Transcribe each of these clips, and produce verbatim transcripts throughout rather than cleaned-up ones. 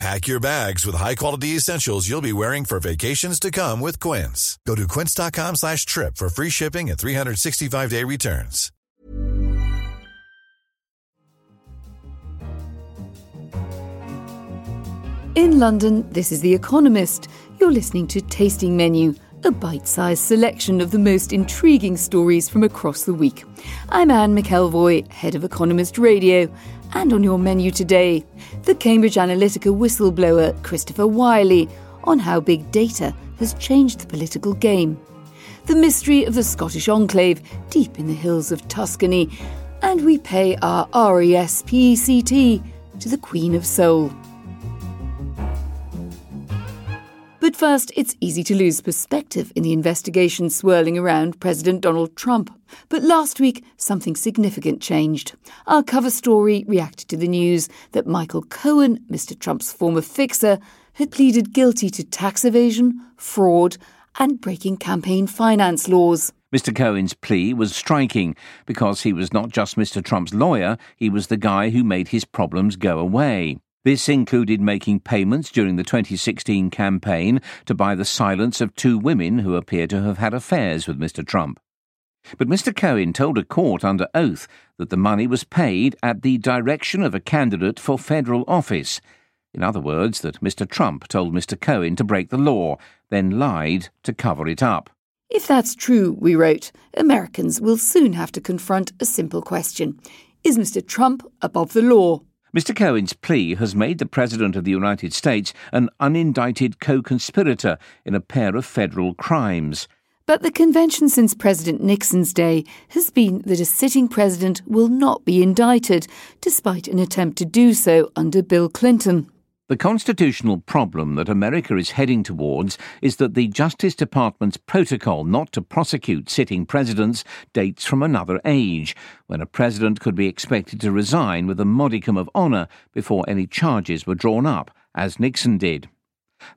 Pack your bags with high-quality essentials you'll be wearing for vacations to come with Quince. Go to quince.com slash trip for free shipping and three sixty-five day returns. In London, this is The Economist. You're listening to Tasting Menu, a bite-sized selection of the most intriguing stories from across the week. I'm Anne McElvoy, head of Economist Radio. And on your menu today, the Cambridge Analytica whistleblower Christopher Wylie on how big data has changed the political game, the mystery of the Scottish enclave deep in the hills of Tuscany, and we pay our respect to the Queen of Soul. But first, it's easy to lose perspective in the investigation swirling around President Donald Trump. But last week, something significant changed. Our cover story reacted to the news that Michael Cohen, Mister Trump's former fixer, had pleaded guilty to tax evasion, fraud, and breaking campaign finance laws. Mister Cohen's plea was striking because he was not just Mister Trump's lawyer, he was the guy who made his problems go away. This included making payments during the twenty sixteen campaign to buy the silence of two women who appear to have had affairs with Mister Trump. But Mister Cohen told a court under oath that the money was paid at the direction of a candidate for federal office. In other words, that Mister Trump told Mister Cohen to break the law, then lied to cover it up. If that's true, we wrote, Americans will soon have to confront a simple question. Is Mister Trump above the law? Mister Cohen's plea has made the President of the United States an unindicted co-conspirator in a pair of federal crimes. But the convention since President Nixon's day has been that a sitting president will not be indicted, despite an attempt to do so under Bill Clinton. The constitutional problem that America is heading towards is that the Justice Department's protocol not to prosecute sitting presidents dates from another age, when a president could be expected to resign with a modicum of honour before any charges were drawn up, as Nixon did.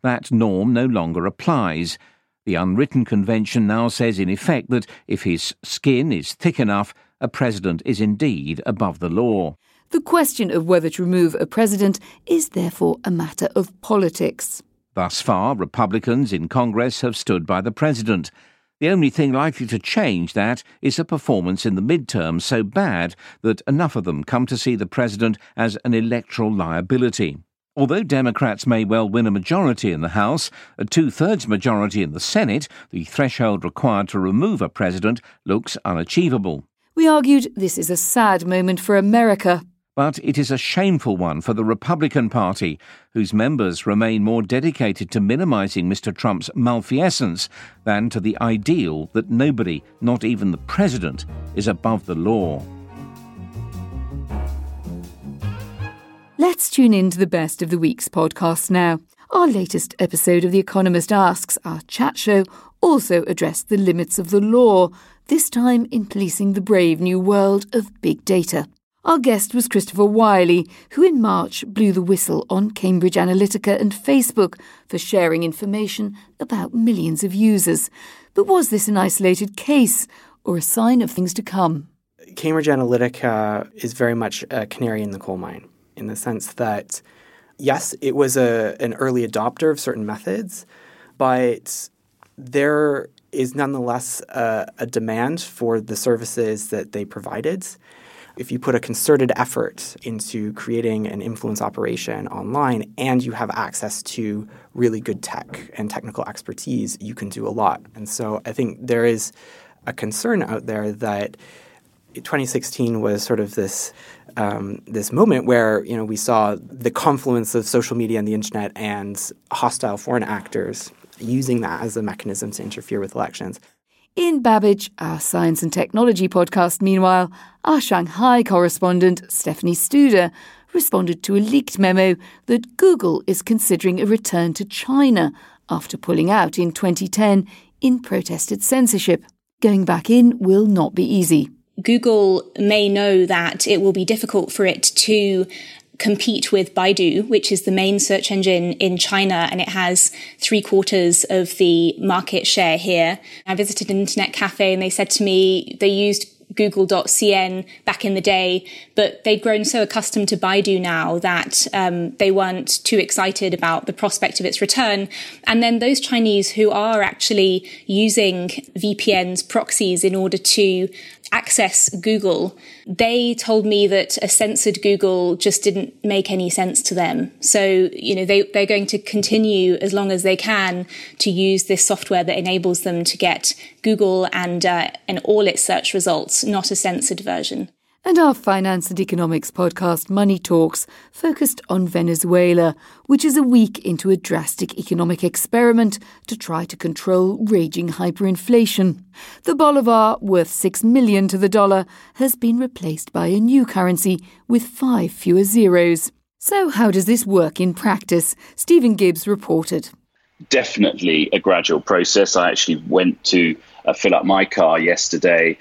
That norm no longer applies. The unwritten convention now says in effect that if his skin is thick enough, a president is indeed above the law. The question of whether to remove a president is therefore a matter of politics. Thus far, Republicans in Congress have stood by the president. The only thing likely to change that is a performance in the midterms so bad that enough of them come to see the president as an electoral liability. Although Democrats may well win a majority in the House, a two-thirds majority in the Senate, the threshold required to remove a president looks unachievable. We argued this is a sad moment for America. But it is a shameful one for the Republican Party, whose members remain more dedicated to minimising Mister Trump's malfeasance than to the ideal that nobody, not even the president, is above the law. Let's tune in to the best of the week's podcast now. Our latest episode of The Economist Asks, our chat show, also addressed the limits of the law, this time in policing the brave new world of big data. Our guest was Christopher Wylie, who in March blew the whistle on Cambridge Analytica and Facebook for sharing information about millions of users. But was this an isolated case or a sign of things to come? Cambridge Analytica is very much a canary in the coal mine, in the sense that, yes, it was a, an early adopter of certain methods, but there is nonetheless a, a demand for the services that they provided. If you put a concerted effort into creating an influence operation online and you have access to really good tech and technical expertise, you can do a lot. And so I think there is a concern out there that twenty sixteen was sort of this um, this moment where, you know, we saw the confluence of social media and the internet and hostile foreign actors using that as a mechanism to interfere with elections. In Babbage, our science and technology podcast, meanwhile, our Shanghai correspondent, Stephanie Studer, responded to a leaked memo that Google is considering a return to China after pulling out in twenty ten in protested censorship. Going back in will not be easy. Google may know that it will be difficult for it to compete with Baidu, which is the main search engine in China, and it has three quarters of the market share here. I visited an internet cafe and they said to me they used Google dot c n back in the day, but they'd grown so accustomed to Baidu now that um, they weren't too excited about the prospect of its return. And then those Chinese who are actually using V P Ns, proxies in order to access Google, they told me that a censored Google just didn't make any sense to them. So, you know, they, they're going to continue as long as they can to use this software that enables them to get Google and, uh, and all its search results, not a censored version. And our finance and economics podcast, Money Talks, focused on Venezuela, which is a week into a drastic economic experiment to try to control raging hyperinflation. The bolivar, worth six million to the dollar, has been replaced by a new currency with five fewer zeros. So how does this work in practice? Stephen Gibbs reported. Definitely a gradual process. I actually went to uh, fill up my car yesterday.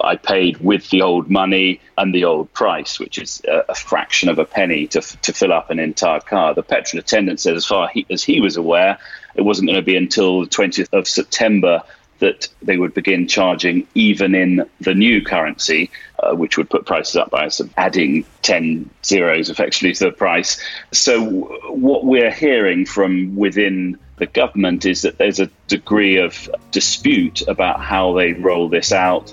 I paid with the old money and the old price, which is a, a fraction of a penny to f- to fill up an entire car. The petrol attendant said, as far he, as he was aware, it wasn't going to be until the twentieth of September that they would begin charging even in the new currency, uh, which would put prices up by some adding ten zeros effectively to the price. So w- what we're hearing from within the government is that there's a degree of dispute about how they roll this out.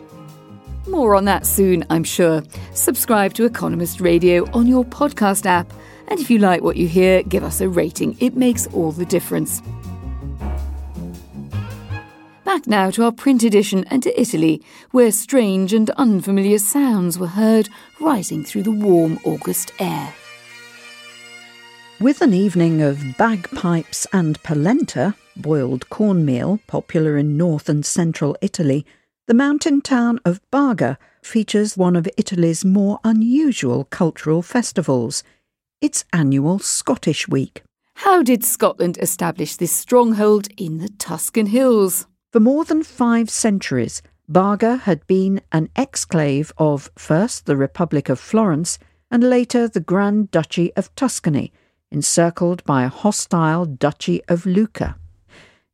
More on that soon, I'm sure. Subscribe to Economist Radio on your podcast app. And if you like what you hear, give us a rating. It makes all the difference. Back now to our print edition and to Italy, where strange and unfamiliar sounds were heard rising through the warm August air. With an evening of bagpipes and polenta, boiled cornmeal, popular in north and central Italy, the mountain town of Barga features one of Italy's more unusual cultural festivals, its annual Scottish Week. How did Scotland establish this stronghold in the Tuscan hills? For more than five centuries, Barga had been an exclave of first the Republic of Florence and later the Grand Duchy of Tuscany, encircled by a hostile Duchy of Lucca.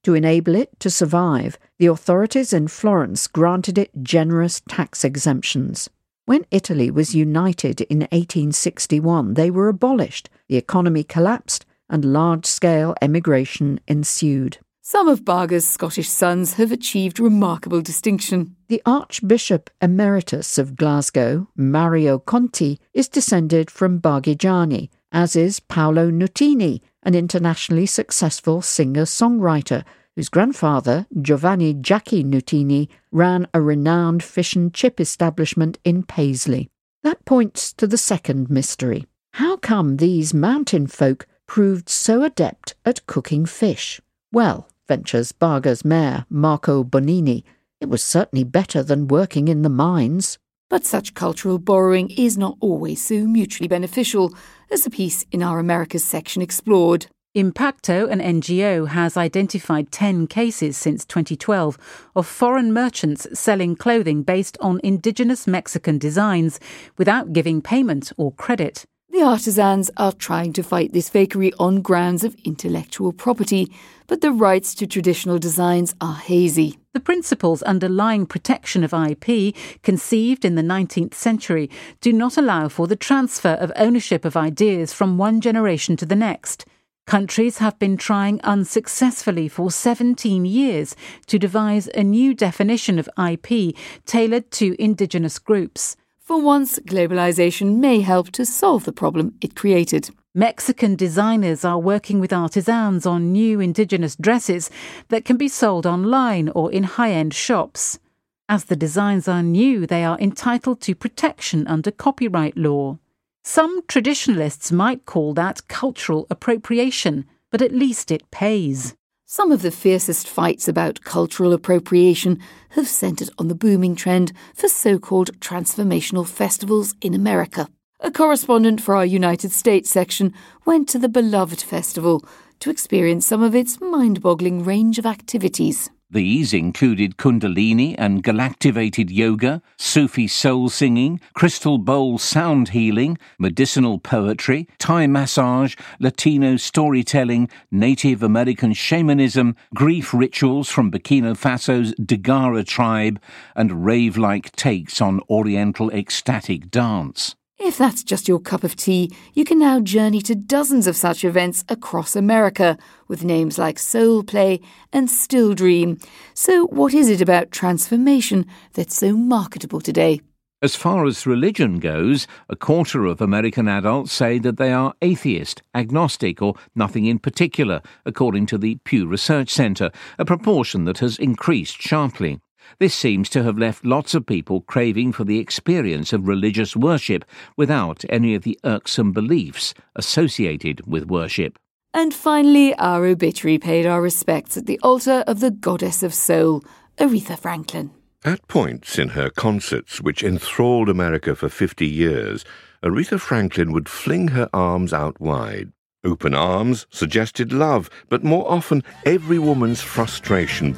To enable it to survive, the authorities in Florence granted it generous tax exemptions. When Italy was united in eighteen sixty-one, they were abolished, the economy collapsed, and large-scale emigration ensued. Some of Barga's Scottish sons have achieved remarkable distinction. The Archbishop Emeritus of Glasgow, Mario Conti, is descended from Bargigiani, as is Paolo Nutini, an internationally successful singer-songwriter whose grandfather, Giovanni Giacchi Nutini, ran a renowned fish and chip establishment in Paisley. That points to the second mystery. How come these mountain folk proved so adept at cooking fish? Well, ventures Barga's mayor, Marco Bonini, it was certainly better than working in the mines. But such cultural borrowing is not always so mutually beneficial, as the piece in our Americas section explored. Impacto, an N G O, has identified ten cases since twenty twelve of foreign merchants selling clothing based on indigenous Mexican designs without giving payment or credit. The artisans are trying to fight this fakery on grounds of intellectual property, but the rights to traditional designs are hazy. The principles underlying protection of I P, conceived in the nineteenth century, do not allow for the transfer of ownership of ideas from one generation to the next. Countries have been trying unsuccessfully for seventeen years to devise a new definition of I P tailored to indigenous groups. For once, globalisation may help to solve the problem it created. Mexican designers are working with artisans on new indigenous dresses that can be sold online or in high-end shops. As the designs are new, they are entitled to protection under copyright law. Some traditionalists might call that cultural appropriation, but at least it pays. Some of the fiercest fights about cultural appropriation have centred on the booming trend for so-called transformational festivals in America. A correspondent for our United States section went to the beloved festival to experience some of its mind-boggling range of activities. These included kundalini and galactivated yoga, Sufi soul singing, crystal bowl sound healing, medicinal poetry, Thai massage, Latino storytelling, Native American shamanism, grief rituals from Burkina Faso's Dagara tribe, and rave-like takes on Oriental ecstatic dance. If that's just your cup of tea, you can now journey to dozens of such events across America, with names like Soul Play and Still Dream. So what is it about transformation that's so marketable today? As far as religion goes, a quarter of American adults say that they are atheist, agnostic, or nothing in particular, according to the Pew Research Center, a proportion that has increased sharply. This seems to have left lots of people craving for the experience of religious worship without any of the irksome beliefs associated with worship. And finally, our obituary paid our respects at the altar of the goddess of soul, Aretha Franklin. At points in her concerts, which enthralled America for fifty years, Aretha Franklin would fling her arms out wide. Open arms suggested love, but more often every woman's frustration.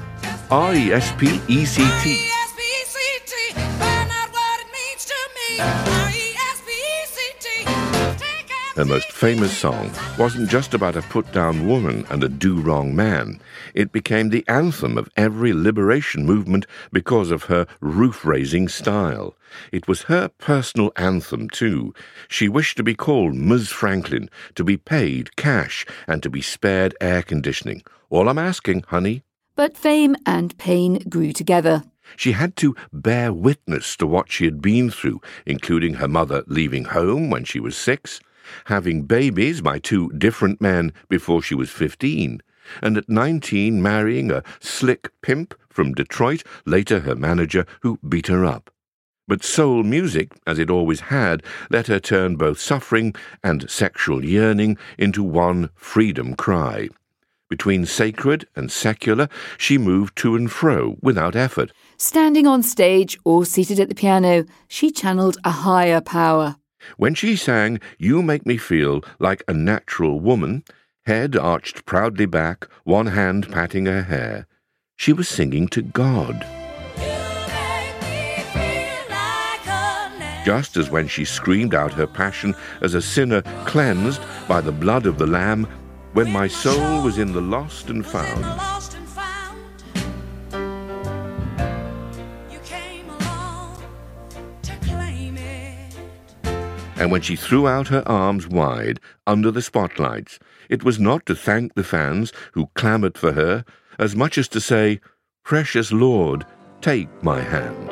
R E S P E C T. R E S P E C T. Find out what it means to me. R E S P E C T. Her most famous song wasn't just about a put-down woman and a do-wrong man. It became the anthem of every liberation movement because of her roof-raising style. It was her personal anthem, too. She wished to be called Miz Franklin, to be paid cash, and to be spared air conditioning. All I'm asking, honey. But fame and pain grew together. She had to bear witness to what she had been through, including her mother leaving home when she was six, having babies by two different men before she was fifteen, and at nineteen marrying a slick pimp from Detroit, later her manager, who beat her up. But soul music, as it always had, let her turn both suffering and sexual yearning into one freedom cry. Between sacred and secular, she moved to and fro without effort. Standing on stage or seated at the piano, she channeled a higher power. When she sang You Make Me Feel Like a Natural Woman, head arched proudly back, one hand patting her hair, she was singing to God. Just as when she screamed out her passion as a sinner cleansed by the blood of the Lamb, When my soul was in the lost and found. You came along to claim it. And when she threw out her arms wide under the spotlights, it was not to thank the fans who clamoured for her as much as to say, Precious Lord, take my hand.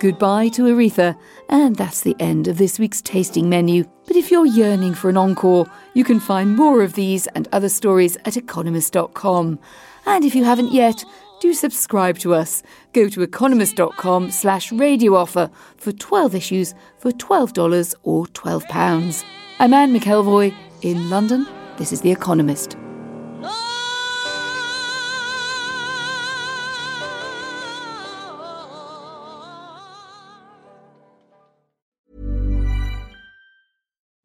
Goodbye to Aretha, and that's the end of this week's Tasting Menu. But if you're yearning for an encore, you can find more of these and other stories at economist dot com. And if you haven't yet, do subscribe to us. Go to economist dot com slash radio offer for twelve issues for twelve dollars or twelve pounds. I'm Anne McElvoy in London. This is The Economist.